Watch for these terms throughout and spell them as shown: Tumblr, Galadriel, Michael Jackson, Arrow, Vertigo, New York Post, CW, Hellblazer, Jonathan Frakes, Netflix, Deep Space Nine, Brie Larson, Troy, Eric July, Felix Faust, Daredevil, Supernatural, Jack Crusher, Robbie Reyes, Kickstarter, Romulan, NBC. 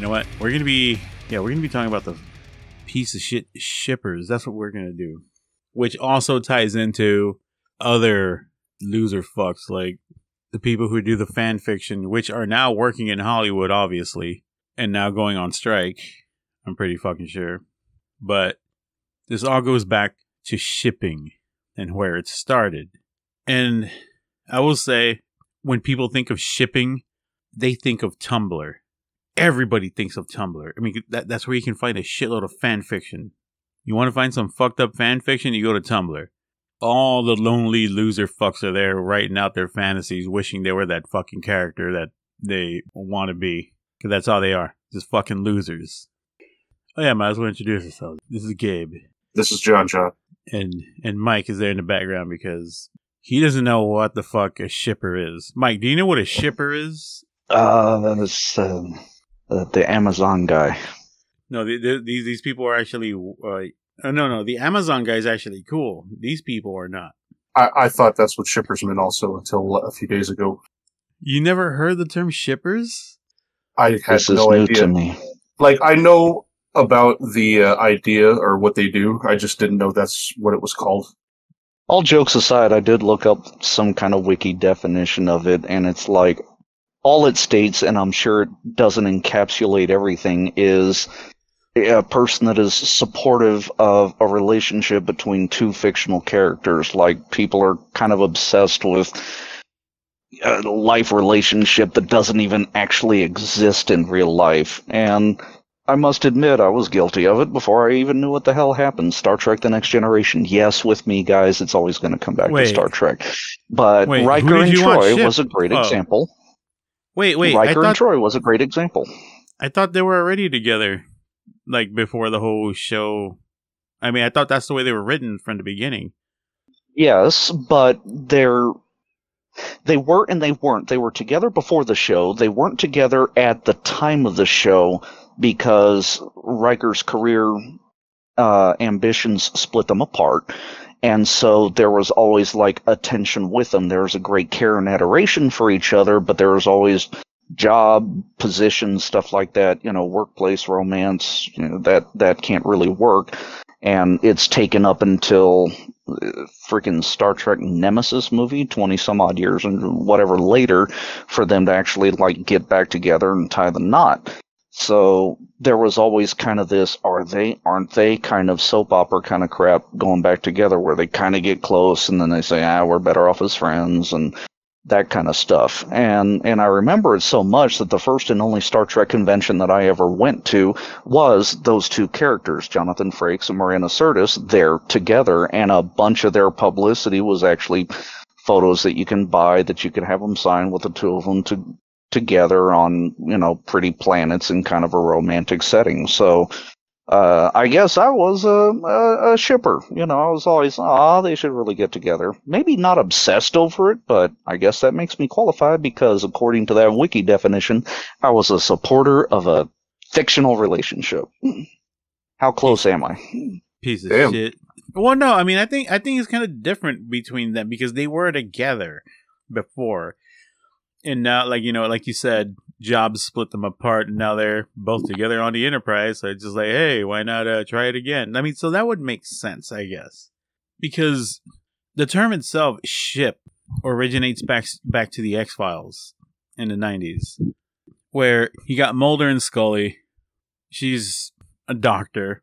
You know what? We're gonna be talking about the piece of shit shippers. That's what we're gonna do. Which also ties into other loser fucks, like the people who do the fan fiction, which are now working in Hollywood, obviously, and now going on strike. I'm pretty fucking sure. But this all goes back to shipping and where it started. And I will say, when people think of shipping, they think of Tumblr. Everybody thinks of Tumblr. I mean, that's where you can find a shitload of fan fiction. You want to find some fucked up fan fiction? You go to Tumblr. All the lonely loser fucks are there writing out their fantasies, wishing they were that fucking character that they want to be. Because that's all they are. Just fucking losers. Oh yeah, might as well introduce ourselves. This is Gabe. This is John. And Mike is there in the background because he doesn't know what the fuck a shipper is. Mike, do you know what a shipper is? That is the Amazon guy. No, these people are actually... The Amazon guy is actually cool. These people are not. I thought that's what shippers meant also until a few days ago. You never heard the term shippers? I had no idea. To me. Like, I know about the idea or what they do. I just didn't know that's what it was called. All jokes aside, I did look up some kind of wiki definition of it, and it's like, all it states, and I'm sure it doesn't encapsulate everything, is a person that is supportive of a relationship between two fictional characters. Like, people are kind of obsessed with a life relationship that doesn't even actually exist in real life. And I must admit, I was guilty of it before I even knew what the hell happened. Star Trek The Next Generation. Yes, with me, guys, it's always going to come back to Star Trek. But Riker and Troy was a great example. Wait. Riker and Troy was a great example. I thought they were already together, like, before the whole show. I mean, I thought that's the way they were written from the beginning. Yes, but they were and they weren't. They were together before the show. They weren't together at the time of the show because Riker's career ambitions split them apart. And so there was always, like, a tension with them. There was a great care and adoration for each other, but there was always job, position, stuff like that, you know, workplace romance, you know, that can't really work. And it's taken up until freaking Star Trek Nemesis movie, 20-some-odd years and whatever later, for them to actually, like, get back together and tie the knot. So there was always kind of this are they, aren't they kind of soap opera kind of crap going back together where they kind of get close and then they say, we're better off as friends and that kind of stuff. And I remember it so much that the first and only Star Trek convention that I ever went to was those two characters, Jonathan Frakes and Marina Sirtis, there together. And a bunch of their publicity was actually photos that you can buy that you can have them sign with the two of them together on, you know, pretty planets in kind of a romantic setting. So I guess I was a shipper. You know, I was always, they should really get together. Maybe not obsessed over it, but I guess that makes me qualified because according to that wiki definition, I was a supporter of a fictional relationship. How close am I? Piece of shit. Well, no, I mean, I think it's kind of different between them because they were together before. And now, like, you know, like you said, jobs split them apart, and now they're both together on the Enterprise. So it's just like, hey, why not try it again? I mean, so that would make sense, I guess. Because the term itself, ship, originates back to the X-Files in the 90s. Where you got Mulder and Scully. She's a doctor.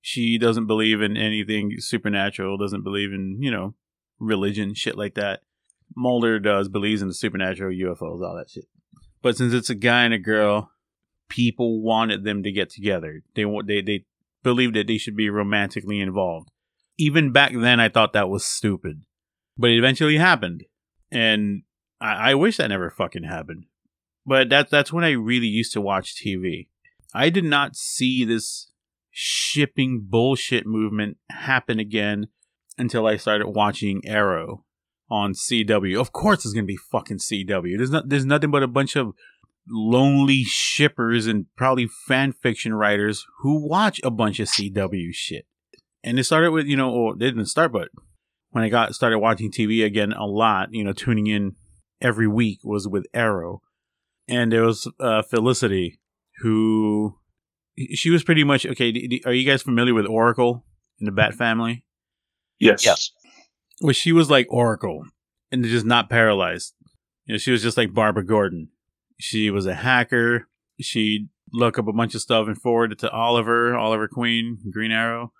She doesn't believe in anything supernatural, doesn't believe in, you know, religion, shit like that. Mulder believes in the supernatural, UFOs, all that shit. But since it's a guy and a girl, people wanted them to get together. They believed that they should be romantically involved. Even back then, I thought that was stupid. But it eventually happened. And I wish that never fucking happened. But that's when I really used to watch TV. I did not see this shipping bullshit movement happen again until I started watching Arrow. On CW. Of course it's going to be fucking CW. There's nothing but a bunch of lonely shippers and probably fan fiction writers who watch a bunch of CW shit. And it started with, you know, or they didn't start, but when I started watching TV again a lot, you know, tuning in every week was with Arrow. And there was Felicity who she was pretty much okay. Are you guys familiar with Oracle in the Bat family? Yes. Yes. Well, she was like Oracle and just not paralyzed. You know, she was just like Barbara Gordon. She was a hacker. She'd look up a bunch of stuff and forward it to Oliver, Oliver Queen, Green Arrow.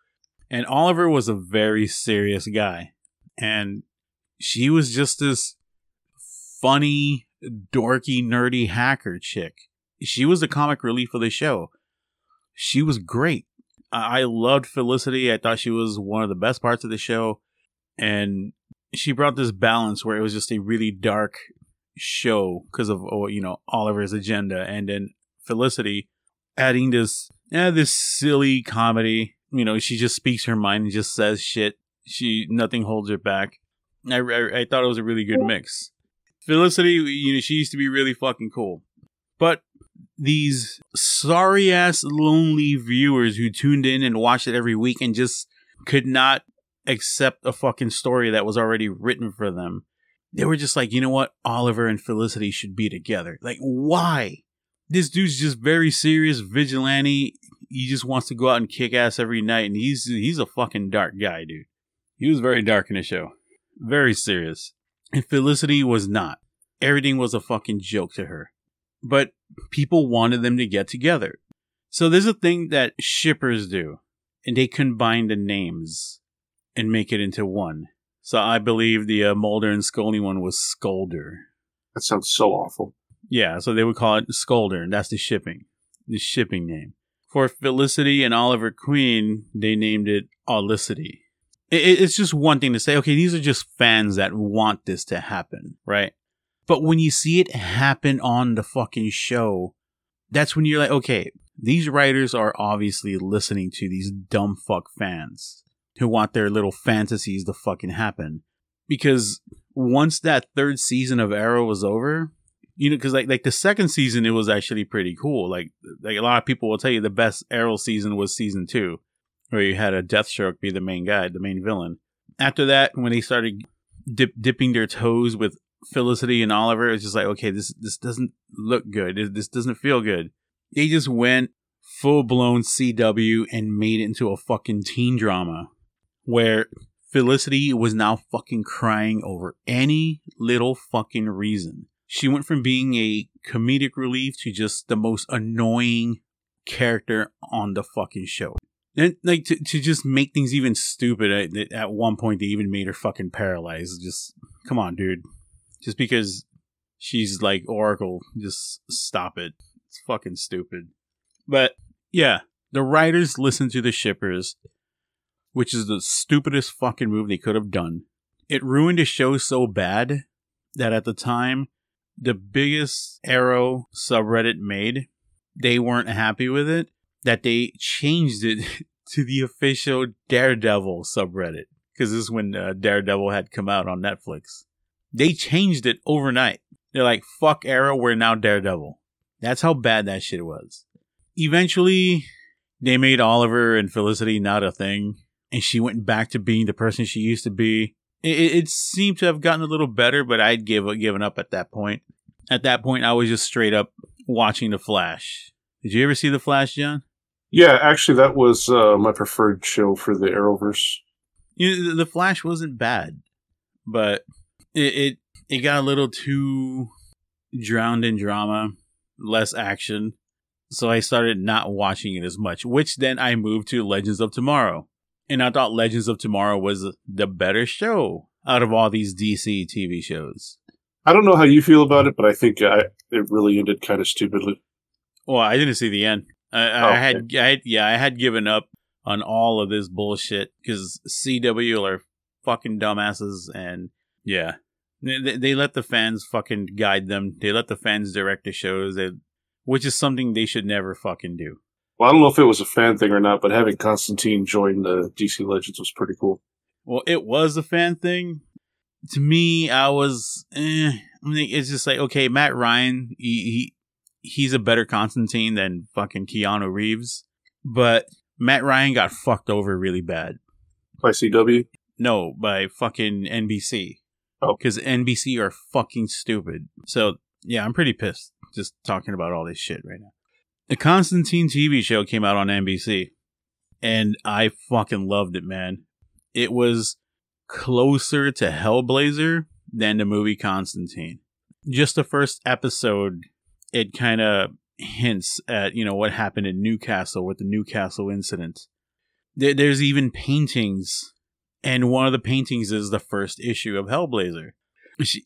And Oliver was a very serious guy. And she was just this funny, dorky, nerdy hacker chick. She was the comic relief of the show. She was great. I loved Felicity. I thought she was one of the best parts of the show. And she brought this balance where it was just a really dark show because of, you know, Oliver's agenda. And then Felicity adding this, this silly comedy. You know, she just speaks her mind and just says shit. Nothing holds her back. I thought it was a really good mix. Felicity, you know, she used to be really fucking cool. But these sorry-ass lonely viewers who tuned in and watched it every week and just could not accept a fucking story that was already written for them. They were just like, you know what? Oliver and Felicity should be together. Like, why? This dude's just very serious, vigilante. He just wants to go out and kick ass every night. And he's a fucking dark guy, dude. He was very dark in the show. Very serious. And Felicity was not. Everything was a fucking joke to her. But people wanted them to get together. So there's a thing that shippers do. And they combine the names and make it into one. So I believe the Mulder and Scully one was Scolder. That sounds so awful. Yeah, so they would call it Scolder. And that's the shipping name. For Felicity and Oliver Queen, they named it Olicity. It's just one thing to say, okay, these are just fans that want this to happen, right? But when you see it happen on the fucking show, that's when you're like, okay, these writers are obviously listening to these dumb fuck fans who want their little fantasies to fucking happen. Because once that third season of Arrow was over, you know, because like the second season, it was actually pretty cool. Like a lot of people will tell you the best Arrow season was season 2. Where you had a Deathstroke be the main guy, the main villain. After that, when they started dipping their toes with Felicity and Oliver, it was just like, okay, this doesn't look good. This doesn't feel good. They just went full-blown CW and made it into a fucking teen drama where Felicity was now fucking crying over any little fucking reason. She went from being a comedic relief to just the most annoying character on the fucking show. And like to just make things even stupid, at one point they even made her fucking paralyzed. Just come on, dude. Just because she's like Oracle, just stop it. It's fucking stupid. But yeah, the writers listened to the shippers, which is the stupidest fucking move they could have done. It ruined the show so bad that at the time, the biggest Arrow subreddit made, they weren't happy with it. That they changed it to the official Daredevil subreddit. Because this is when Daredevil had come out on Netflix. They changed it overnight. They're like, fuck Arrow, we're now Daredevil. That's how bad that shit was. Eventually, they made Oliver and Felicity not a thing. And she went back to being the person she used to be. It seemed to have gotten a little better, but I'd given up at that point. At that point, I was just straight up watching The Flash. Did you ever see The Flash, John? Yeah, actually, that was my preferred show for the Arrowverse. You know, the Flash wasn't bad, but it got a little too drowned in drama, less action, so I started not watching it as much, which then I moved to Legends of Tomorrow, and I thought Legends of Tomorrow was the better show out of all these DC TV shows. I don't know how you feel about it, but I think it really ended kind of stupidly. Well, I didn't see the end. I had given up on all of this bullshit because CW are fucking dumbasses, and yeah, they let the fans fucking guide them. They let the fans direct the shows, which is something they should never fucking do. Well, I don't know if it was a fan thing or not, but having Constantine join the DC Legends was pretty cool. Well, it was a fan thing. To me, I was. I mean, it's just like, okay, Matt Ryan. He's a better Constantine than fucking Keanu Reeves. But Matt Ryan got fucked over really bad. By CW? No, by fucking NBC. Oh. Because NBC are fucking stupid. So, yeah, I'm pretty pissed just talking about all this shit right now. The Constantine TV show came out on NBC, and I fucking loved it, man. It was closer to Hellblazer than the movie Constantine. Just the first episode, it kind of hints at, you know, what happened in Newcastle with the Newcastle incident. There's even paintings, and one of the paintings is the first issue of Hellblazer.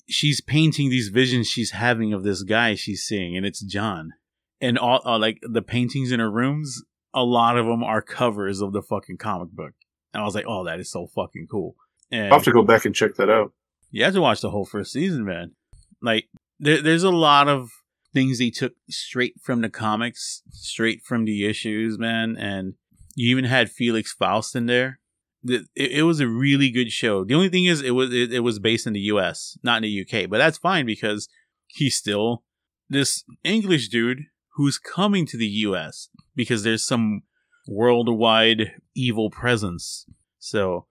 She's painting these visions she's having of this guy she's seeing, and it's John. And all like the paintings in her rooms, a lot of them are covers of the fucking comic book. And I was like, oh, that is so fucking cool. And I'll have to go back and check that out. You have to watch the whole first season, man. Like, there's a lot of things they took straight from the comics, straight from the issues, man. And you even had Felix Faust in there. It was a really good show. The only thing is, it was based in the U.S., not in the U.K. But that's fine, because he's still this English dude who's coming to the U.S. because there's some worldwide evil presence. So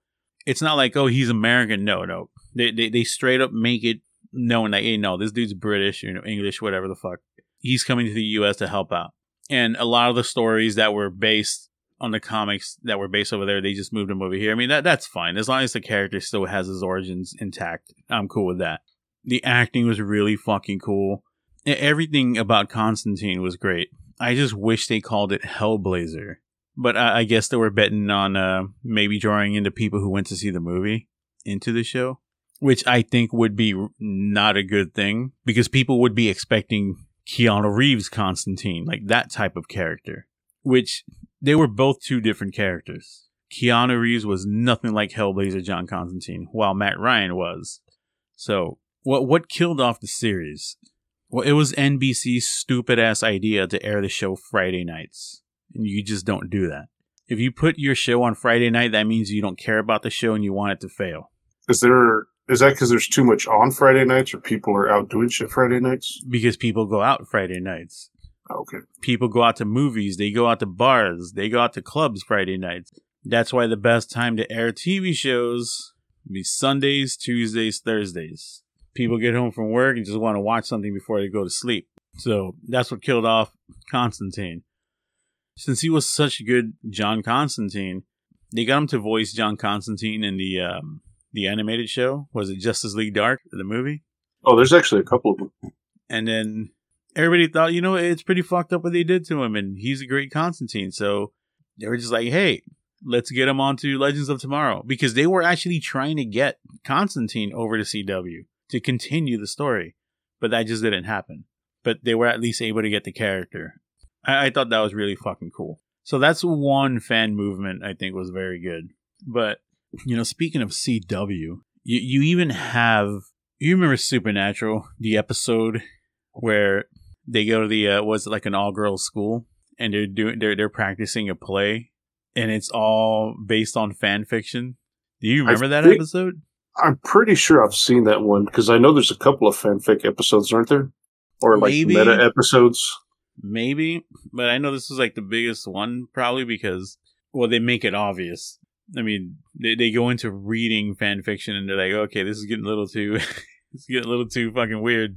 it's not like, oh, he's American. No. They straight up make it known, like, hey, no, this dude's British, you know, English, whatever the fuck. He's coming to the U.S. to help out. And a lot of the stories that were based on the comics that were based over there, they just moved them over here. I mean, that's fine. As long as the character still has his origins intact, I'm cool with that. The acting was really fucking cool. Everything about Constantine was great. I just wish they called it Hellblazer. But I guess they were betting on maybe drawing into people who went to see the movie into the show, which I think would be not a good thing, because people would be expecting Keanu Reeves Constantine, like that type of character, which they were both two different characters. Keanu Reeves was nothing like Hellblazer John Constantine, while Matt Ryan was. So what killed off the series? Well, it was NBC's stupid-ass idea to air the show Friday nights. And you just don't do that. If you put your show on Friday night, that means you don't care about the show and you want it to fail. Is that because there's too much on Friday nights, or people are out doing shit Friday nights? Because people go out Friday nights. Okay. People go out to movies. They go out to bars. They go out to clubs Friday nights. That's why the best time to air TV shows would be Sundays, Tuesdays, Thursdays. People get home from work and just want to watch something before they go to sleep. So that's what killed off Constantine. Since he was such a good John Constantine, they got him to voice John Constantine in the animated show. Was it Justice League Dark, the movie? Oh, there's actually a couple of them. And then everybody thought, you know, it's pretty fucked up what they did to him, and he's a great Constantine. So they were just like, hey, let's get him onto Legends of Tomorrow. Because they were actually trying to get Constantine over to CW to continue the story. But that just didn't happen. But they were at least able to get the character. I thought that was really fucking cool. So that's one fan movement I think was very good. But, you know, speaking of CW, you even have... You remember Supernatural, the episode where they go to the... was it like an all-girls school? And they're practicing a play. And it's all based on fan fiction. Do you remember that episode? I'm pretty sure I've seen that one, because I know there's a couple of fanfic episodes, aren't there? Or like meta episodes. Maybe, but I know this was like the biggest one, probably because, well, they make it obvious. I mean, they go into reading fan fiction and they're like, okay, this is getting a little too, it's getting a little too fucking weird.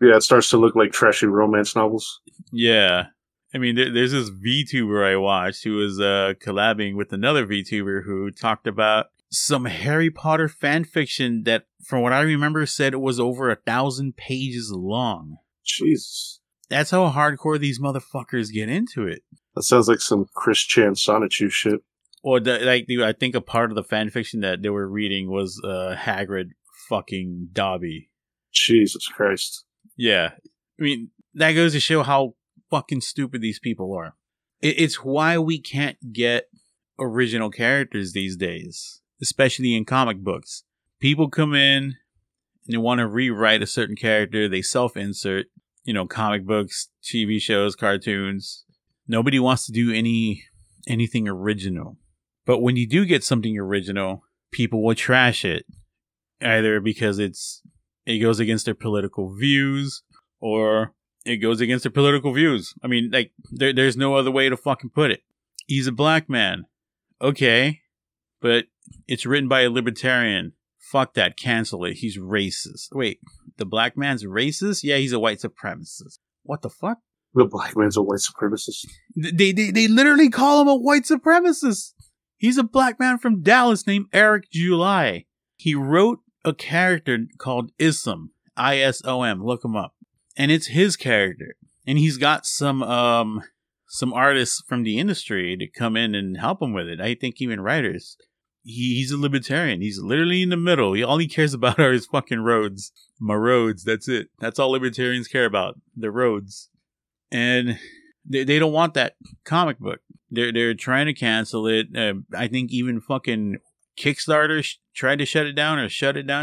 Yeah, it starts to look like trashy romance novels. Yeah, I mean, there's this VTuber I watched who was collabing with another VTuber who talked about some Harry Potter fan fiction that, from what I remember, said it was over 1,000 pages long. Jesus. That's how hardcore these motherfuckers get into it. That sounds like some Chris Chansanitsu shit. Or I think a part of the fan fiction that they were reading was Hagrid fucking Dobby. Jesus Christ. Yeah, I mean, that goes to show how fucking stupid these people are. It's why we can't get original characters these days, especially in comic books. People come in and they want to rewrite a certain character. They self-insert. You know, comic books, TV shows, cartoons. Nobody wants to do anything original. But when you do get something original, people will trash it, either because it goes against their political views, or it goes against their political views. I mean, like, there's no other way to fucking put it. He's a black man. Okay, but it's written by a libertarian. Fuck that. Cancel it. He's racist. Wait, the black man's racist? Yeah, he's a white supremacist. What the fuck? The black man's a white supremacist. They literally call him a white supremacist. He's a black man from Dallas named Eric July. He wrote a character called Isom. I-S-O-M. Look him up. And it's his character. And he's got some artists from the industry to come in and help him with it. I think even writers. He's a libertarian. He's literally in the middle. All he cares about are his fucking roads. My roads. That's it. That's all libertarians care about. The roads. And they don't want that comic book. They're trying to cancel it. I think even fucking Kickstarter tried to shut it down.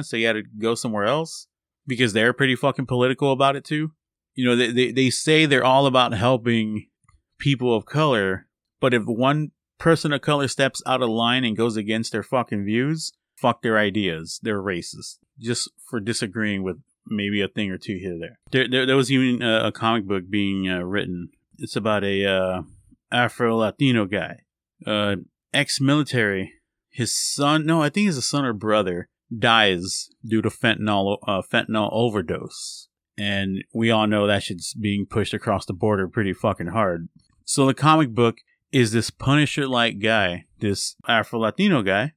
So you had to go somewhere else because they're pretty fucking political about it too. You know, they say they're all about helping people of color, but if one person of color steps out of line and goes against their fucking views, fuck their ideas. They're racist just for disagreeing with maybe a thing or two here or there. There was even a comic book being written. It's about a Afro-Latino guy, ex-military. His son, no, I think he's a son or brother, dies due to fentanyl overdose. And we all know that shit's being pushed across the border pretty fucking hard. So the comic book is this Punisher-like guy, this Afro-Latino guy,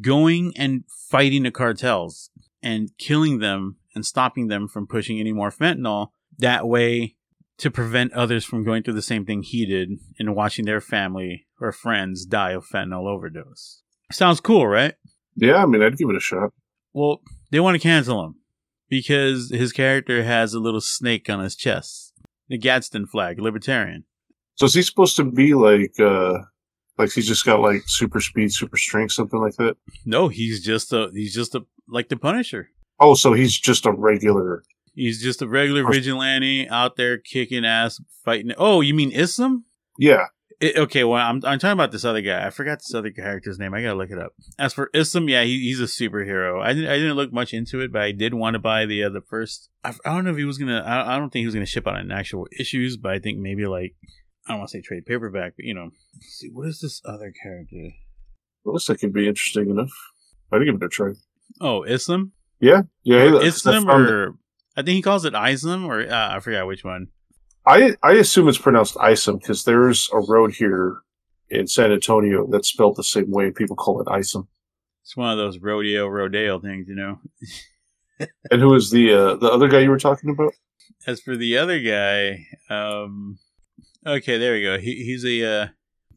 going and fighting the cartels and killing them and stopping them from pushing any more fentanyl. That way, to prevent others from going through the same thing he did and watching their family or friends die of fentanyl overdose. Sounds cool, right? Yeah, I mean, I'd give it a shot. Well, they want to cancel him because his character has a little snake on his chest. The Gadsden flag, libertarian. So is he supposed to be like he's just got like super speed, super strength, something like that? No, he's just like the Punisher. Oh, so he's just a regular... He's just a regular vigilante out there kicking ass, fighting. Oh, you mean Isom? Yeah. I'm talking about this other guy. I forgot this other character's name. I gotta look it up. As for Isom, yeah, he's a superhero. I didn't look much into it, but I did want to buy the first. I don't know if he was gonna. I don't think he was gonna ship out in actual issues, but I think maybe like I don't want to say trade paperback, but you know. Let's see, what is this other character? Well, looks like it'd be interesting enough. I'd give it a try. Oh, Isom? Yeah. Isom or. I think he calls it Isom, or I forgot which one. I assume it's pronounced Isom, because there's a road here in San Antonio that's spelled the same way. People call it Isom. It's one of those rodeo things, you know. And who is the other guy you were talking about? As for the other guy, okay, there we go. He's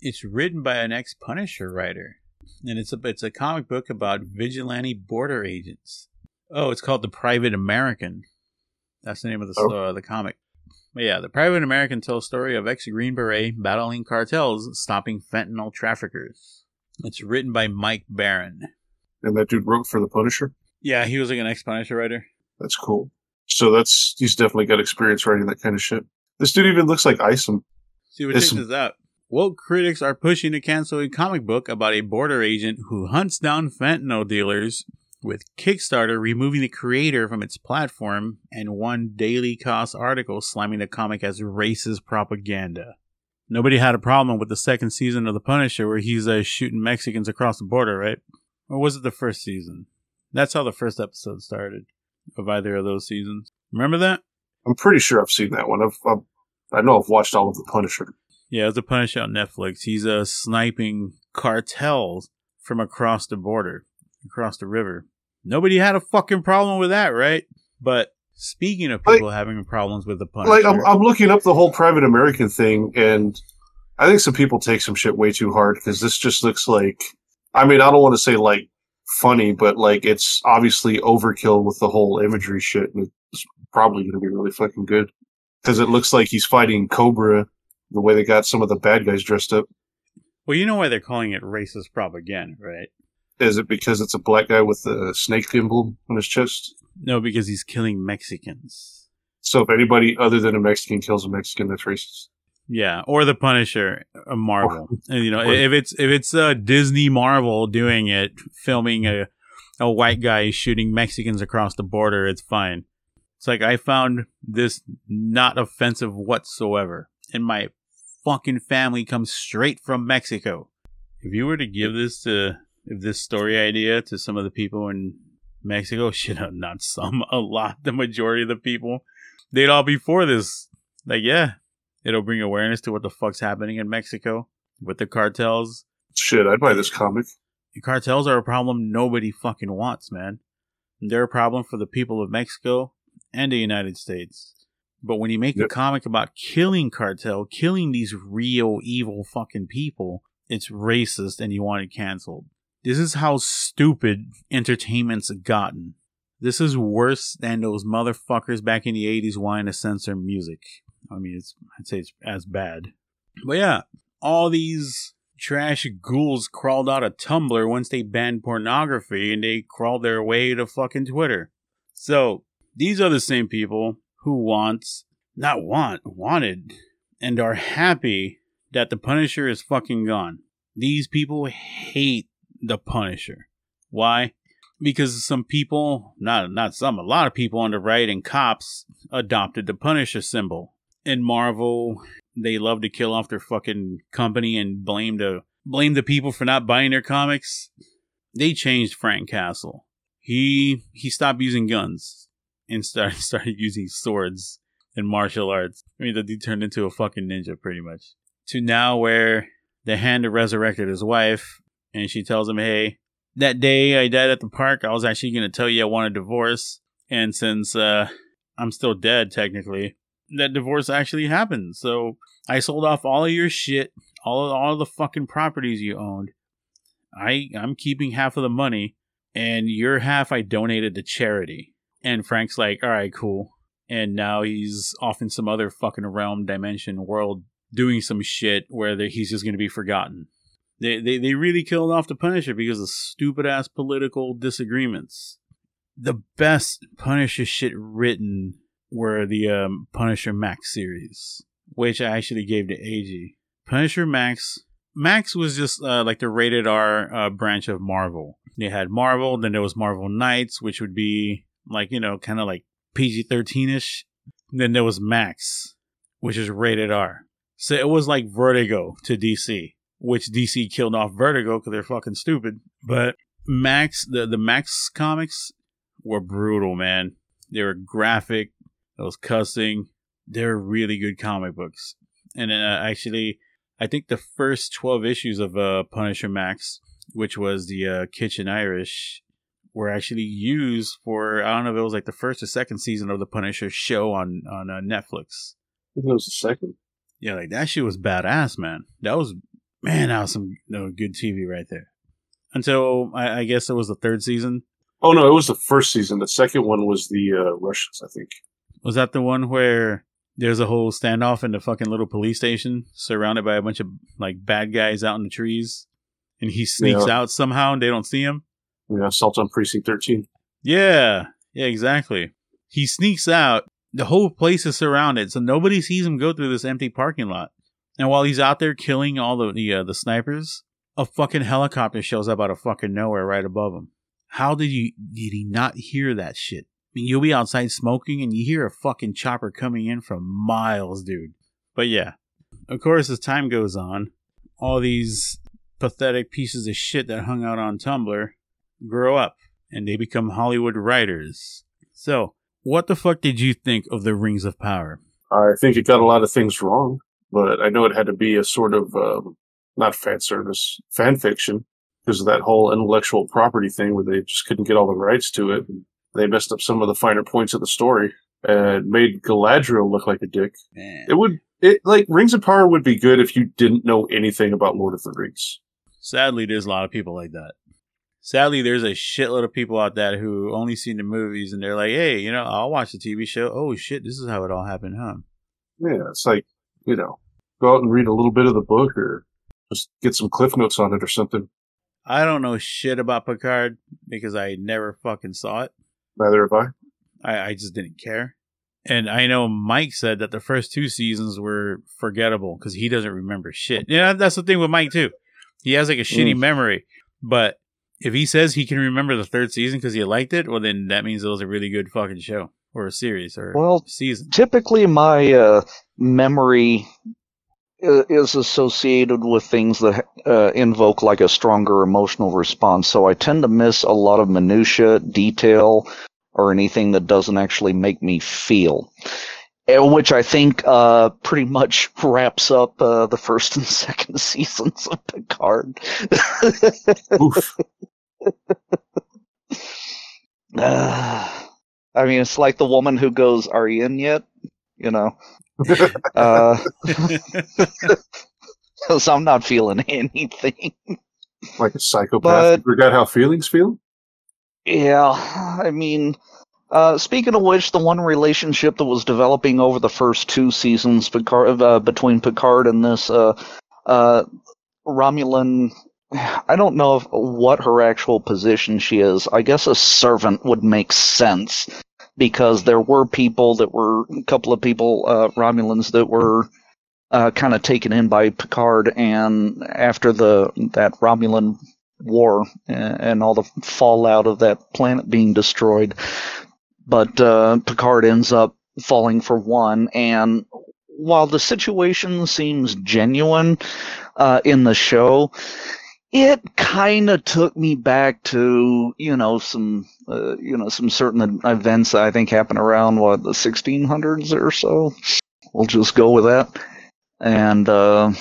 it's written by an ex-Punisher writer, and it's a comic book about vigilante border agents. Oh, it's called The Private American. That's the name of the comic. But yeah, The Private American tells story of ex-Green Beret battling cartels, stopping fentanyl traffickers. It's written by Mike Barron. And that dude wrote for The Punisher? Yeah, he was like an ex-Punisher writer. That's cool. So he's definitely got experience writing that kind of shit. This dude even looks like Isom. See what takes us out. Woke critics are pushing to cancel a comic book about a border agent who hunts down fentanyl dealers, with Kickstarter removing the creator from its platform and one daily cost article slamming the comic as racist propaganda. Nobody had a problem with the second season of The Punisher where he's shooting Mexicans across the border, right? Or was it the first season? That's how the first episode started of either of those seasons. Remember that? I'm pretty sure I've seen that one. I know I've watched all of The Punisher. Yeah, it was The Punisher on Netflix. He's sniping cartels from across the border. Across the river. Nobody had a fucking problem with that, right? But speaking of people having problems with the Punisher... Like, I'm looking up the whole Private American thing, and I think some people take some shit way too hard, because this just looks like... I mean, I don't want to say, like, funny, but, like, it's obviously overkill with the whole imagery shit, and it's probably going to be really fucking good. Because it looks like he's fighting Cobra, the way they got some of the bad guys dressed up. Well, you know why they're calling it racist propaganda, right? Is it because it's a black guy with a snake emblem on his chest? No, because he's killing Mexicans. So if anybody other than a Mexican kills a Mexican, that's racist. Yeah, or the Punisher, a Marvel. And, you know, if it's Disney Marvel doing it, filming a white guy shooting Mexicans across the border, it's fine. It's like I found this not offensive whatsoever, and my fucking family comes straight from Mexico. If you were to give this to this story idea to some of the people in Mexico, a lot, the majority of the people, they'd all be for this. Like, yeah, it'll bring awareness to what the fuck's happening in Mexico with the cartels. Shit, I'd buy this comic. The cartels are a problem nobody fucking wants, man. They're a problem for the people of Mexico and the United States. But when you make a comic about killing cartel, killing these real evil fucking people, it's racist and you want it canceled. This is how stupid entertainment's gotten. This is worse than those motherfuckers back in the 80s wanting to censor music. I mean, I'd say it's as bad. But yeah, all these trash ghouls crawled out of Tumblr once they banned pornography, and they crawled their way to fucking Twitter. So these are the same people who wanted and are happy that the Punisher is fucking gone. These people hate the Punisher. Why? Because some people, a lot of people on the right and cops adopted the Punisher symbol. In Marvel, they love to kill off their fucking company and blame the people for not buying their comics. They changed Frank Castle. He stopped using guns and started using swords and martial arts. I mean, he turned into a fucking ninja pretty much. To now where the hand resurrected his wife and she tells him, hey, that day I died at the park, I was actually going to tell you I want a divorce. And since I'm still dead, technically, that divorce actually happened. So I sold off all of your shit, all of the fucking properties you owned. I'm keeping half of the money, and your half I donated to charity. And Frank's like, all right, cool. And now he's off in some other fucking realm, dimension, world, doing some shit where he's just going to be forgotten. They really killed off the Punisher because of stupid-ass political disagreements. The best Punisher shit written were the Punisher Max series, which I actually gave to AG. Punisher Max. Max was just like the rated R branch of Marvel. They had Marvel, then there was Marvel Knights, which would be like, you know, kind of like PG-13-ish. Then there was Max, which is rated R. So it was like Vertigo to DC. Which DC killed off Vertigo because they're fucking stupid. But Max, the Max comics were brutal, man. They were graphic. There was cussing. They're really good comic books. And then actually, I think the first 12 issues of Punisher Max, which was the Kitchen Irish, were actually used for, I don't know if it was like the first or second season of the Punisher show on Netflix. I think it was the second. Yeah, like that shit was badass, man. That was some good TV right there. Until, I guess it was the third season? Oh, no, it was the first season. The second one was the Russians, I think. Was that the one where there's a whole standoff in the fucking little police station surrounded by a bunch of, like, bad guys out in the trees? And he sneaks out somehow and they don't see him? Yeah, Assault on Precinct 13. Yeah. Yeah, exactly. He sneaks out. The whole place is surrounded, so nobody sees him go through this empty parking lot. And while he's out there killing all the snipers, a fucking helicopter shows up out of fucking nowhere right above him. How did he not hear that shit? I mean, you'll be outside smoking and you hear a fucking chopper coming in from miles, dude. But yeah, of course, as time goes on, all these pathetic pieces of shit that hung out on Tumblr grow up and they become Hollywood writers. So what the fuck did you think of the Rings of Power? I think it got a lot of things wrong. But I know it had to be a sort of, not fan service, fan fiction, because of that whole intellectual property thing where they just couldn't get all the rights to it. They messed up some of the finer points of the story and made Galadriel look like a dick. Man. It Rings of Power would be good if you didn't know anything about Lord of the Rings. Sadly, there's a lot of people like that. Sadly, there's a shitload of people out there who only seen the movies and they're like, hey, you know, I'll watch the TV show. Oh shit, this is how it all happened, huh? Yeah, it's like, you know, go out and read a little bit of the book or just get some cliff notes on it or something. I don't know shit about Picard because I never fucking saw it. Neither have I. I just didn't care. And I know Mike said that the first two seasons were forgettable because he doesn't remember shit. Yeah, that's the thing with Mike, too. He has like a shitty memory. But if he says he can remember the third season because he liked it, well, then that means it was a really good fucking show. Or a series, or season. Typically my memory is associated with things that invoke like a stronger emotional response, so I tend to miss a lot of minutia, detail, or anything that doesn't actually make me feel. Which I think pretty much wraps up the first and second seasons of Picard. Oof. I mean, it's like the woman who goes, "Are you in yet?" You know. Because I'm not feeling anything. Like a psychopath. But, you forgot how feelings feel? Yeah, I mean... speaking of which, the one relationship that was developing over the first two seasons Picard, between Picard and this Romulan, I don't know what her actual position she is. I guess a servant would make sense, because there were people that were, a couple of people, Romulans, that were kind of taken in by Picard, and after that Romulan war and all the fallout of that planet being destroyed... But Picard ends up falling for one, and while the situation seems genuine in the show, it kind of took me back to some certain events that I think happened around the 1600s or so. We'll just go with that, and I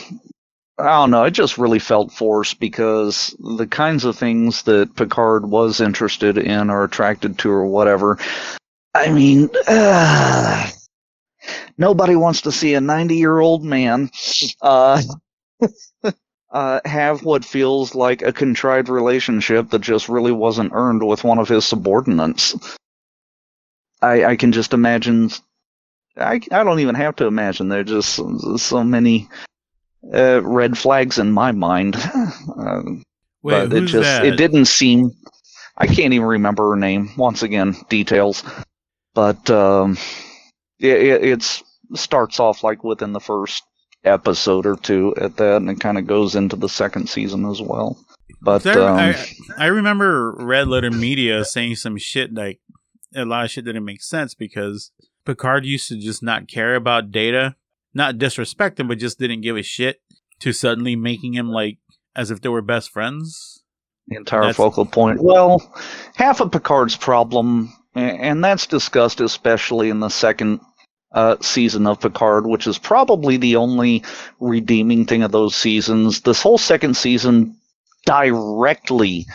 don't know. It just really felt forced, because the kinds of things that Picard was interested in or attracted to or whatever. I mean, nobody wants to see a 90-year-old man have what feels like a contrived relationship that just really wasn't earned with one of his subordinates. I can just imagine. I don't even have to imagine. There are just so many red flags in my mind. Wait, who's that? It didn't seem... I can't even remember her name. Once again, details. But it starts off like within the first episode or two at that, and it kind of goes into the second season as well. But I remember Red Letter Media saying some shit, like a lot of shit didn't make sense, because Picard used to just not care about Data, not disrespect him, but just didn't give a shit, to suddenly making him like as if they were best friends. The entire focal point. Well, half of Picard's problem, and that's discussed especially in the second season of Picard, which is probably the only redeeming thing of those seasons. This whole second season directly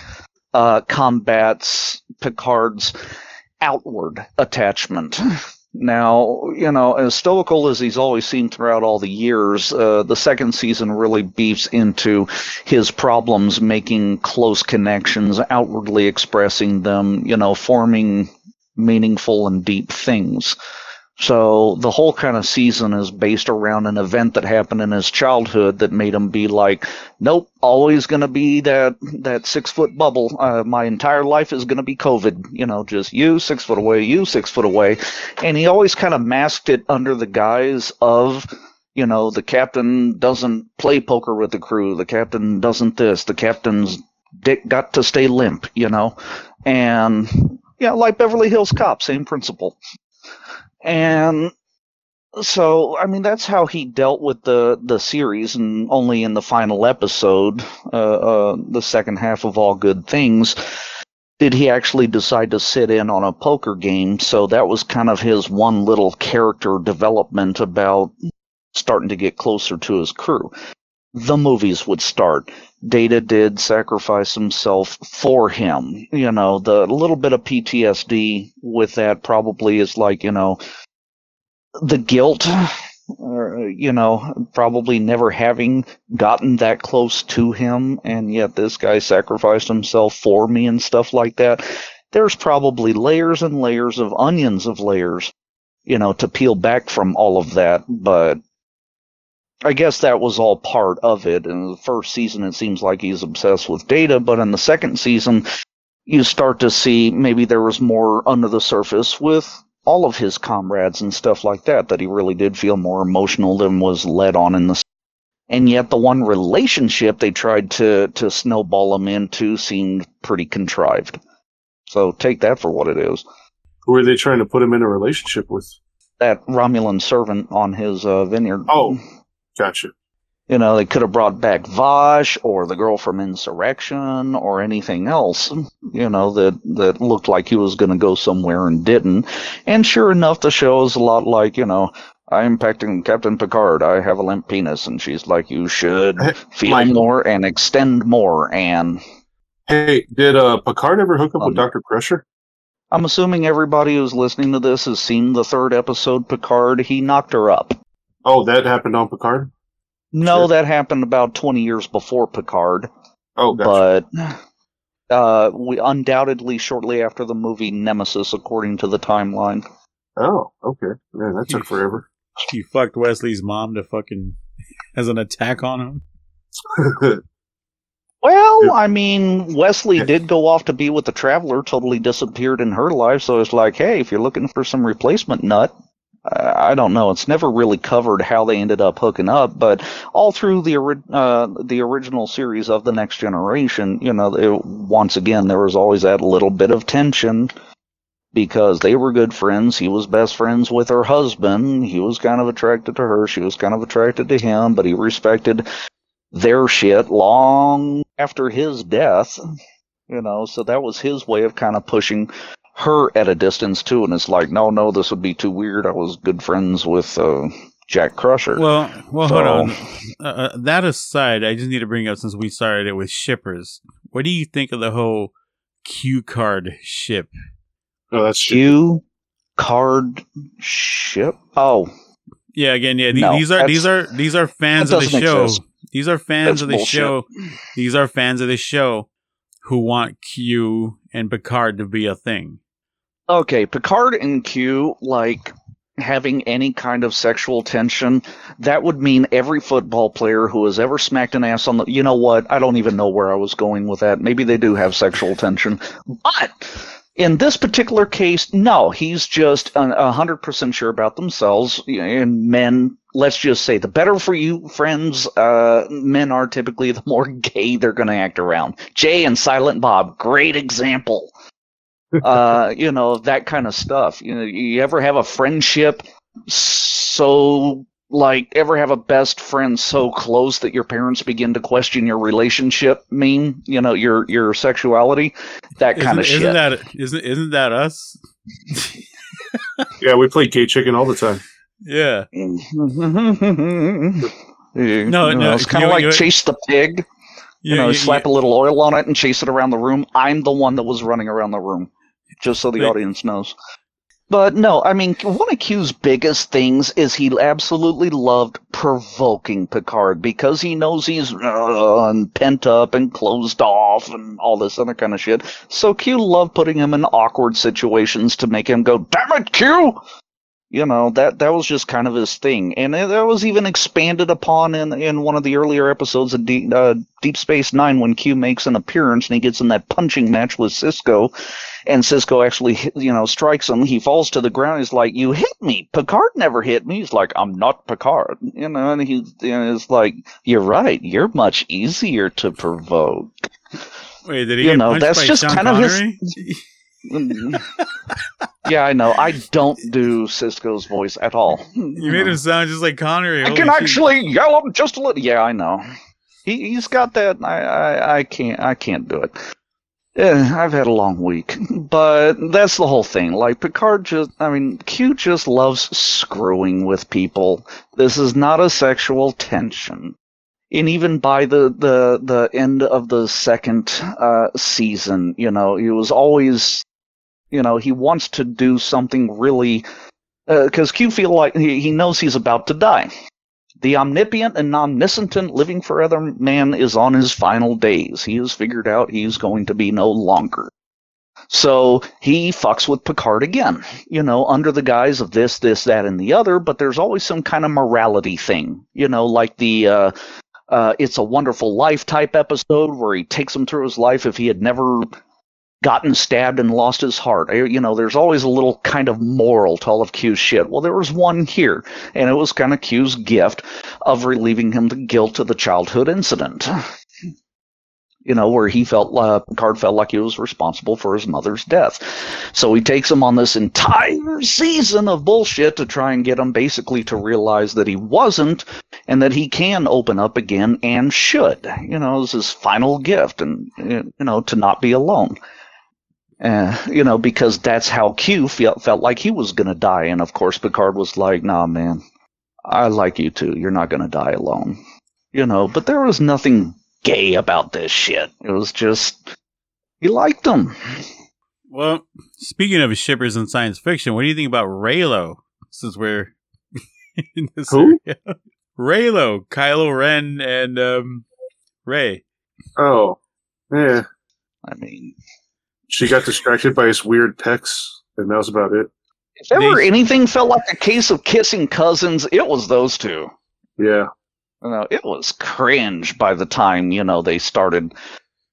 combats Picard's outward attachment. Now, as stoical as he's always seemed throughout all the years, the second season really beefs into his problems making close connections, outwardly expressing them, forming meaningful and deep things. So the whole kind of season is based around an event that happened in his childhood that made him be like, nope, always going to be that 6-foot bubble. My entire life is going to be COVID. Just you, 6 foot away, you, 6 foot away. And he always kind of masked it under the guise of, the captain doesn't play poker with the crew. The captain doesn't this. The captain's dick got to stay limp, And, like Beverly Hills Cop, same principle. And so, I mean, that's how he dealt with the series, and only in the final episode, the second half of All Good Things, did he actually decide to sit in on a poker game. So that was kind of his one little character development about starting to get closer to his crew. The movies would start. Data did sacrifice himself for him. The little bit of PTSD with that probably is like, the guilt, probably never having gotten that close to him, and yet this guy sacrificed himself for me and stuff like that. There's probably layers and layers of onions of layers, to peel back from all of that, but I guess that was all part of it. In the first season, it seems like he's obsessed with Data, but in the second season, you start to see maybe there was more under the surface with all of his comrades and stuff like that, that he really did feel more emotional than was led on in the... And yet the one relationship they tried to snowball him into seemed pretty contrived. So take that for what it is. Who are they trying to put him in a relationship with? That Romulan servant on his vineyard. Oh. Gotcha. You know, they could have brought back Vash or the girl from Insurrection or anything else, you know, that looked like he was going to go somewhere and didn't. And sure enough, the show is a lot like, you know, I'm Captain Picard. I have a limp penis. And she's like, you should feel more and extend more. And hey, did Picard ever hook up with Dr. Crusher? I'm assuming everybody who's listening to this has seen the third episode, Picard. He knocked her up. Oh, that happened on Picard? No, sure. That happened about 20 years before Picard. Oh, gotcha. But we undoubtedly shortly after the movie Nemesis, according to the timeline. Oh, okay. Man, that took forever. He fucked Wesley's mom to fucking as an attack on him. Well, I mean, Wesley did go off to be with the Traveler, totally disappeared in her life, so it's like, hey, if you're looking for some replacement nut, I don't know. It's never really covered how they ended up hooking up, but all through the original series of The Next Generation, you know, once again, there was always that little bit of tension because they were good friends. He was best friends with her husband. He was kind of attracted to her. She was kind of attracted to him, but he respected their shit long after his death, you know, so that was his way of kind of pushing her at a distance too, and it's like, no, this would be too weird. I was good friends with Jack Crusher. Well, so, hold on. That aside, I just need to bring up, since we started it with shippers, what do you think of the whole Q-card ship? Oh, that's Q-card ship. Oh, yeah. Again, yeah. These are fans of the show. Exist. These are fans of the show. These are fans of the show who want Q and Picard to be a thing. Okay, Picard and Q, like, having any kind of sexual tension, that would mean every football player who has ever smacked an ass on the... You know what? I don't even know where I was going with that. Maybe they do have sexual tension. But... in this particular case, no, he's just 100% sure about themselves, and men, let's just say, the better for you friends men are typically, the more gay they're going to act around. Jay and Silent Bob, great example. You know, that kind of stuff. You know, you ever have a friendship so... like, ever have a best friend so close that your parents begin to question your relationship? Mean, you know, your sexuality, that kind of shit. Isn't that us? Yeah, we play gay chicken all the time. Yeah. No, it's kind of like Chase the Pig. You know, slap a little oil on it and chase it around the room. I'm the one that was running around the room, just so the audience knows. But no, I mean, one of Q's biggest things is he absolutely loved provoking Picard because he knows he's pent up and closed off and all this other kind of shit. So Q loved putting him in awkward situations to make him go, damn it, Q! You know, that was just kind of his thing. And that was even expanded upon in one of the earlier episodes of Deep Space Nine when Q makes an appearance and he gets in that punching match with Sisko. And Cisco actually, you know, strikes him. He falls to the ground. He's like, you hit me. Picard never hit me. He's like, I'm not Picard. You know, and it's like, you're right. You're much easier to provoke. Wait, did he get punched by Sean Connery? Yeah, I know. I don't do Cisco's voice at all. You made him sound just like Connery. I can actually yell him just a little. Yeah, I know. He's got that. I can't do it. I've had a long week, but that's the whole thing. Like, Picard Q just loves screwing with people. This is not a sexual tension. And even by the end of the second season, you know, it was always, you know, he wants to do something really, because Q feels like he knows he's about to die. The omnipotent and omniscient living forever man is on his final days. He has figured out he's going to be no longer. So he fucks with Picard again, you know, under the guise of this, that, and the other. But there's always some kind of morality thing, you know, like the It's a Wonderful Life type episode where he takes him through his life if he had never gotten stabbed and lost his heart. You know, there's always a little kind of moral to all of Q's shit. Well, there was one here, and it was kind of Q's gift of relieving him the guilt of the childhood incident. You know, where he felt, Picard felt like he was responsible for his mother's death. So he takes him on this entire season of bullshit to try and get him basically to realize that he wasn't, and that he can open up again and should. You know, it's his final gift, and you know, to not be alone. You know, because that's how Q felt like he was going to die. And, of course, Picard was like, nah, man, I like you too. You're not going to die alone. You know, but there was nothing gay about this shit. It was just, he liked them. Well, speaking of shippers in science fiction, what do you think about Reylo? Since we're in this area. Reylo, Kylo Ren, and Rey. Oh, yeah. I mean... she got distracted by his weird pecs, and that was about it. If ever anything felt like a case of kissing cousins, it was those two. Yeah. You know, it was cringe by the time, you know, they started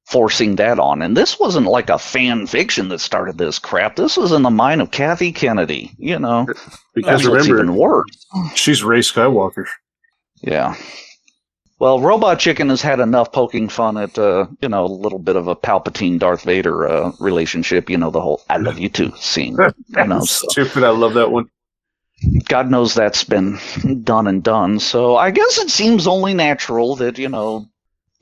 forcing that on. And this wasn't like a fan fiction that started this crap. This was in the mind of Kathy Kennedy, you know. Because remember, it's even worse. She's Rey Skywalker. Yeah. Well, Robot Chicken has had enough poking fun at, you know, a little bit of a Palpatine-Darth Vader relationship. You know, the whole I love you too scene. You know, so. Stupid, I love that one. God knows that's been done and done. So I guess it seems only natural that, you know,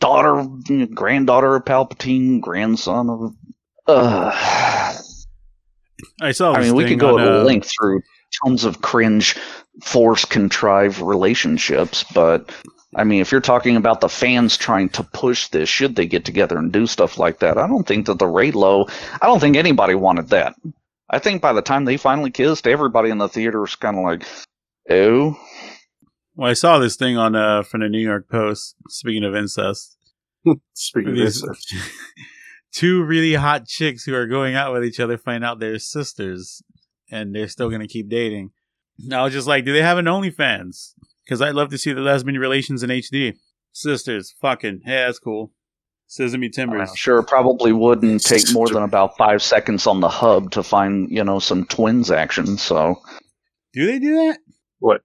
granddaughter of Palpatine, grandson of... I saw this I mean, we could go at a link through tons of cringe, force-contrived relationships, but... I mean, if you're talking about the fans trying to push this, should they get together and do stuff like that? I don't think that the Reylo, I don't think anybody wanted that. I think by the time they finally kissed, everybody in the theater was kind of like, oh. Well, I saw this thing on from the New York Post, speaking of incest. Two really hot chicks who are going out with each other find out they're sisters, and they're still going to keep dating. And I was just like, do they have an OnlyFans? Because I'd love to see the lesbian relations in HD. Sisters, fucking, hey, that's cool. Sesame Timbers. I'm sure it probably wouldn't take more than about 5 seconds on the hub to find, you know, some twins action, so. Do they do that? What?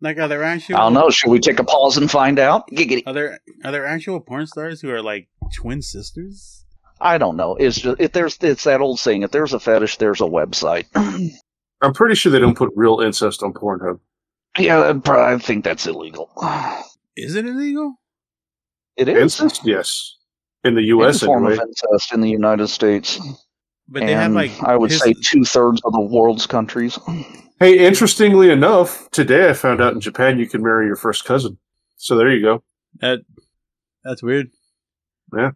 Like, are there actual... I don't know, should we take a pause and find out? Giggity. Are there actual porn stars who are, like, twin sisters? I don't know. It's just, it's that old saying, if there's a fetish, there's a website. I'm pretty sure they don't put real incest on Pornhub. Yeah, I think that's illegal. Is it illegal? It is. Incest, yes. In the U.S., anyway. Any form of incest in the United States. But they have, like... I would say 2/3 of the world's countries. Hey, interestingly enough, today I found out in Japan you can marry your first cousin. So there you go. That's weird. Yeah.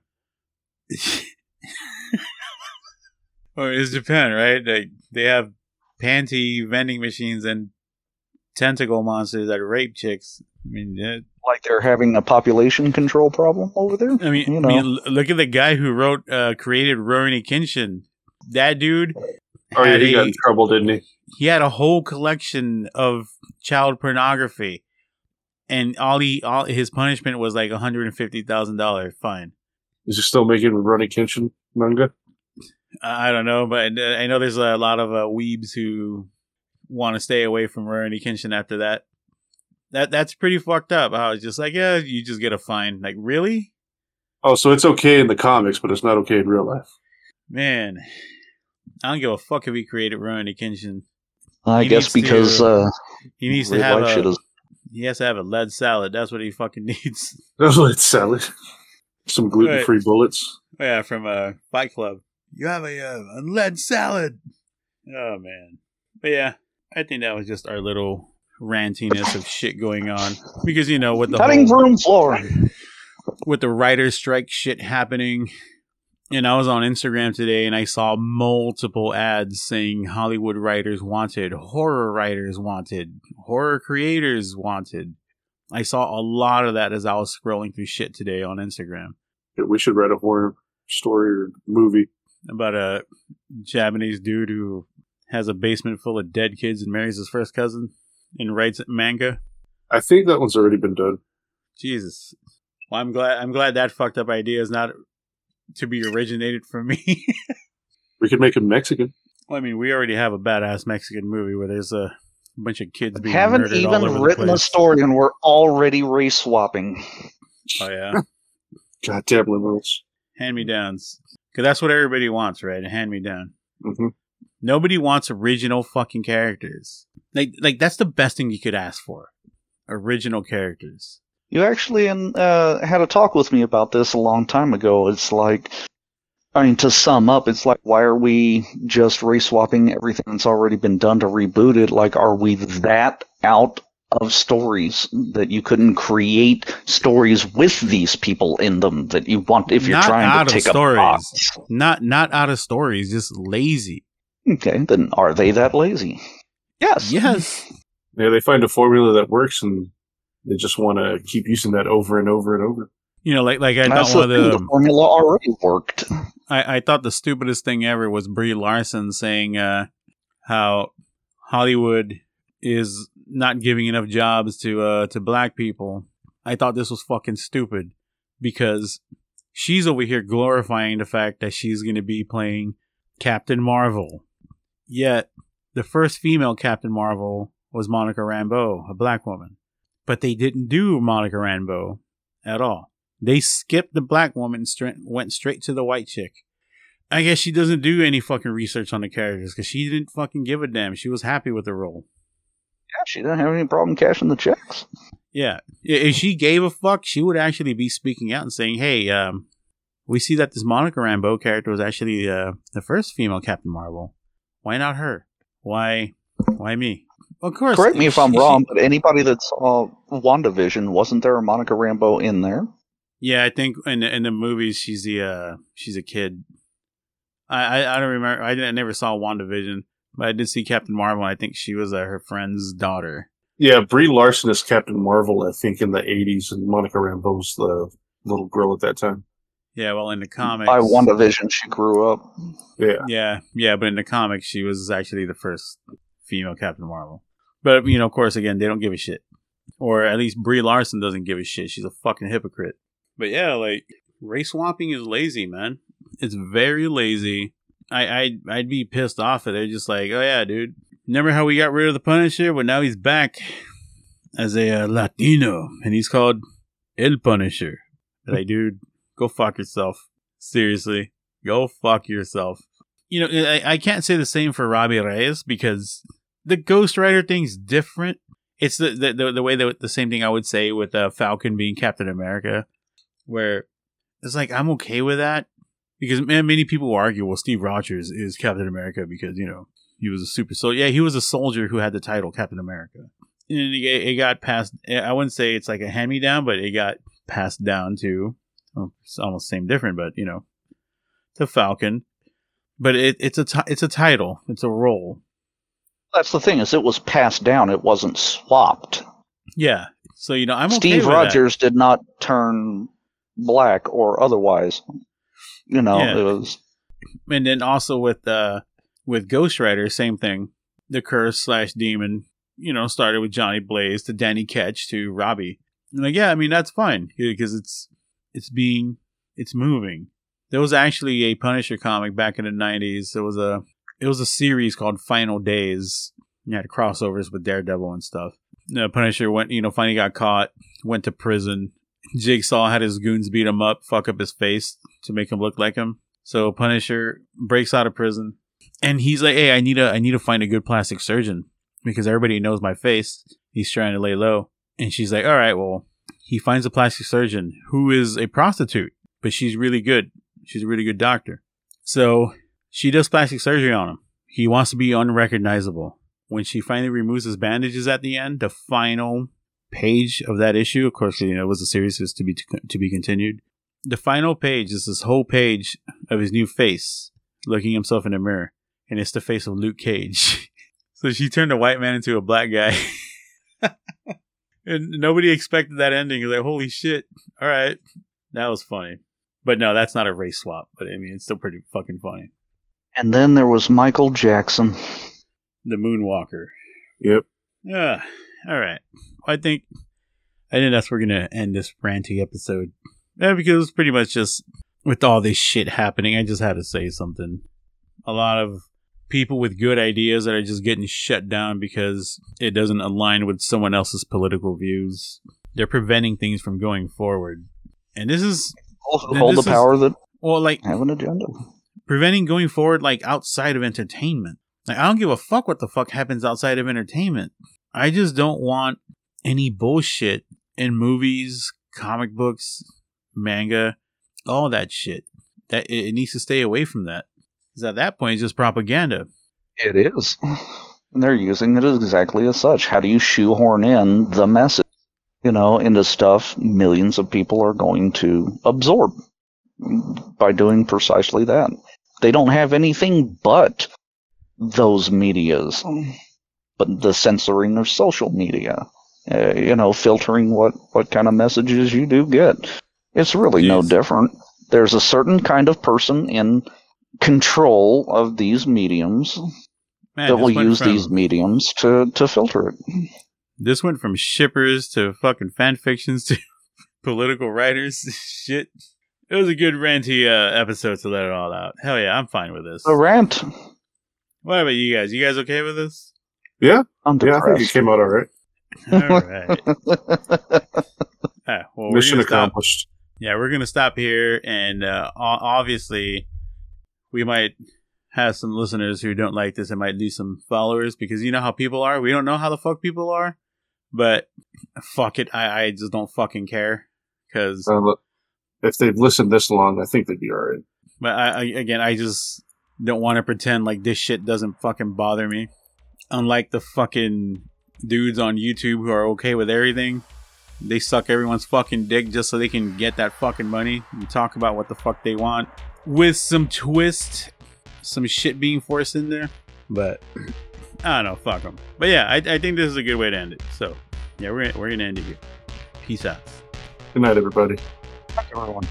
Well, it's Japan, right? They have panty vending machines and tentacle monsters that rape chicks. I mean, like they're having a population control problem over there. I mean, you know. I mean, look at the guy who created Rurouni Kenshin. That dude. Oh yeah, he got in trouble, didn't he? He had a whole collection of child pornography, and all his punishment was like $150,000 fine. Is he still making Rurouni Kenshin manga? I don't know, but I know there's a lot of weebs who want to stay away from Rurouni Kenshin after that. That's pretty fucked up. I was just like, yeah, you just get a fine. Like, really? Oh, so it's okay in the comics, but it's not okay in real life. Man, I don't give a fuck if he created Rurouni Kenshin. I guess because he needs to have he has to have a lead salad. That's what he fucking needs. A lead salad. Some gluten-free bullets. Yeah, from Fight Club. You have a lead salad. Oh, man. But yeah. I think that was just our little rantiness of shit going on. Because, you know, with the cutting room floor. With the writer's strike shit happening. And I was on Instagram today and I saw multiple ads saying Hollywood writers wanted, horror writers wanted, horror creators wanted. I saw a lot of that as I was scrolling through shit today on Instagram. Yeah, we should write a horror story or movie. About a Japanese dude who has a basement full of dead kids and marries his first cousin and writes manga. I think that one's already been done. Jesus. Well, I'm glad that fucked up idea is not to be originated from me. We could make him Mexican. Well, I mean, we already have a badass Mexican movie where there's a bunch of kids being murdered all over the place. Haven't even written a story and we're already race swapping. Oh, yeah. Goddamn liberals. Hand-me-downs. Because that's what everybody wants, right? A hand-me-down. Mm-hmm. Nobody wants original fucking characters. Like that's the best thing you could ask for. original characters. You actually had a talk with me about this a long time ago. It's like, I mean, to sum up, it's like, why are we just reswapping everything that's already been done to reboot it? Like, are we that out of stories that you couldn't create stories with these people in them that you want if you're trying to take a box? Not out of stories, just lazy. Okay, then are they that lazy? Yes. Yes. Yeah, they find a formula that works, and they just want to keep using that over and over and over. You know, like I thought one of the formula already worked. I thought the stupidest thing ever was Brie Larson saying how Hollywood is not giving enough jobs to black people. I thought this was fucking stupid because she's over here glorifying the fact that she's going to be playing Captain Marvel. Yet the first female Captain Marvel was Monica Rambeau, a black woman. But they didn't do Monica Rambeau at all. They skipped the black woman and went straight to the white chick. I guess she doesn't do any fucking research on the characters because she didn't fucking give a damn. She was happy with the role. Yeah, she didn't have any problem cashing the checks. Yeah. If she gave a fuck, she would actually be speaking out and saying, hey, we see that this Monica Rambeau character was actually the first female Captain Marvel. Why not her? Why me? Of course. Correct me if I'm wrong, but anybody that saw WandaVision, wasn't there a Monica Rambeau in there? Yeah, I think in the movies she's the she's a kid. I don't remember. I never saw WandaVision, but I did see Captain Marvel. I think she was her friend's daughter. Yeah, Brie Larson is Captain Marvel, I think, in the 80s, and Monica Rambeau's the little girl at that time. Yeah, well, in the comics... By WandaVision, she grew up. Yeah, but in the comics, she was actually the first female Captain Marvel. But, you know, of course, again, they don't give a shit. Or at least Brie Larson doesn't give a shit. She's a fucking hypocrite. But yeah, like, race swapping is lazy, man. It's very lazy. I'd be pissed off at it. Just like, oh yeah, dude. Remember how we got rid of the Punisher? But now he's back as a Latino. And he's called El Punisher. Like, dude... Go fuck yourself. Seriously. Go fuck yourself. You know, I can't say the same for Robbie Reyes because the Ghost Rider thing's different. It's the way that the same thing I would say with Falcon being Captain America, where it's like, I'm okay with that because many people will argue, well, Steve Rogers is Captain America because, you know, he was a super soldier. Yeah, he was a soldier who had the title Captain America. And it got passed. I wouldn't say it's like a hand-me-down, but it got passed down to... Oh, it's almost same different, but you know, the Falcon. But it's a title, it's a role. That's the thing is, it was passed down. It wasn't swapped. Yeah, so you know, I'm Steve okay with Rogers that. Did not turn black or otherwise. You know, yeah. It was. And then also with Ghost Rider, same thing. The curse / demon, you know, started with Johnny Blaze to Danny Ketch to Robbie. And like, yeah, I mean that's fine because it's. It's moving. There was actually a Punisher comic back in the 90s. It was a series called Final Days. You had crossovers with Daredevil and stuff. The Punisher went, you know, finally got caught, went to prison. Jigsaw had his goons beat him up, fuck up his face to make him look like him. So Punisher breaks out of prison, and he's like, "Hey, I need to find a good plastic surgeon because everybody knows my face." He's trying to lay low, and she's like, "All right, well." He finds a plastic surgeon who is a prostitute, but she's really good. She's a really good doctor. So she does plastic surgery on him. He wants to be unrecognizable. When she finally removes his bandages at the end, the final page of that issue, of course, you know, it was a series to be continued. The final page is this whole page of his new face, looking himself in the mirror. And it's the face of Luke Cage. So she turned a white man into a black guy. And nobody expected that ending. You're like, holy shit. All right. That was funny. But no, that's not a race swap. But I mean, it's still pretty fucking funny. And then there was Michael Jackson. The Moonwalker. Yep. Yeah. All right. I think that's where we're going to end this ranty episode. Yeah, because it was pretty much just with all this shit happening, I just had to say something. A lot of people with good ideas that are just getting shut down because it doesn't align with someone else's political views. They're preventing things from going forward. And this is... Hold the power that... Well, like... Have an agenda. Preventing going forward, like, outside of entertainment. Like, I don't give a fuck what the fuck happens outside of entertainment. I just don't want any bullshit in movies, comic books, manga, all that shit. That it needs to stay away from that. Because at that point, it's just propaganda. It is. And they're using it exactly as such. How do you shoehorn in the message, you know, into stuff millions of people are going to absorb by doing precisely that? They don't have anything but those medias, but the censoring of social media, you know, filtering what kind of messages you do get. It's really no different. There's a certain kind of person in control of these mediums that will use these mediums to filter it. This went from shippers to fucking fan fictions to political writers. Shit. It was a good ranty episode to let it all out. Hell yeah, I'm fine with this. A rant. What about you guys? You guys okay with this? Yeah. I'm depressed. I think it came out all right. All right. Well, mission accomplished. Yeah, we're going to stop here. And obviously, we might have some listeners who don't like this and might lose some followers because you know how people are. We don't know how the fuck people are. But fuck it. I just don't fucking care. Because if they've listened this long, I think they'd be all right. But I just don't want to pretend like this shit doesn't fucking bother me. Unlike the fucking dudes on YouTube who are okay with everything, they suck everyone's fucking dick just so they can get that fucking money and talk about what the fuck they want with some twist, some shit being forced in there. But I don't know, fuck them. But yeah, I think this is a good way to end it. So yeah, we're gonna end it here. Peace out. Good night, everybody. Everyone.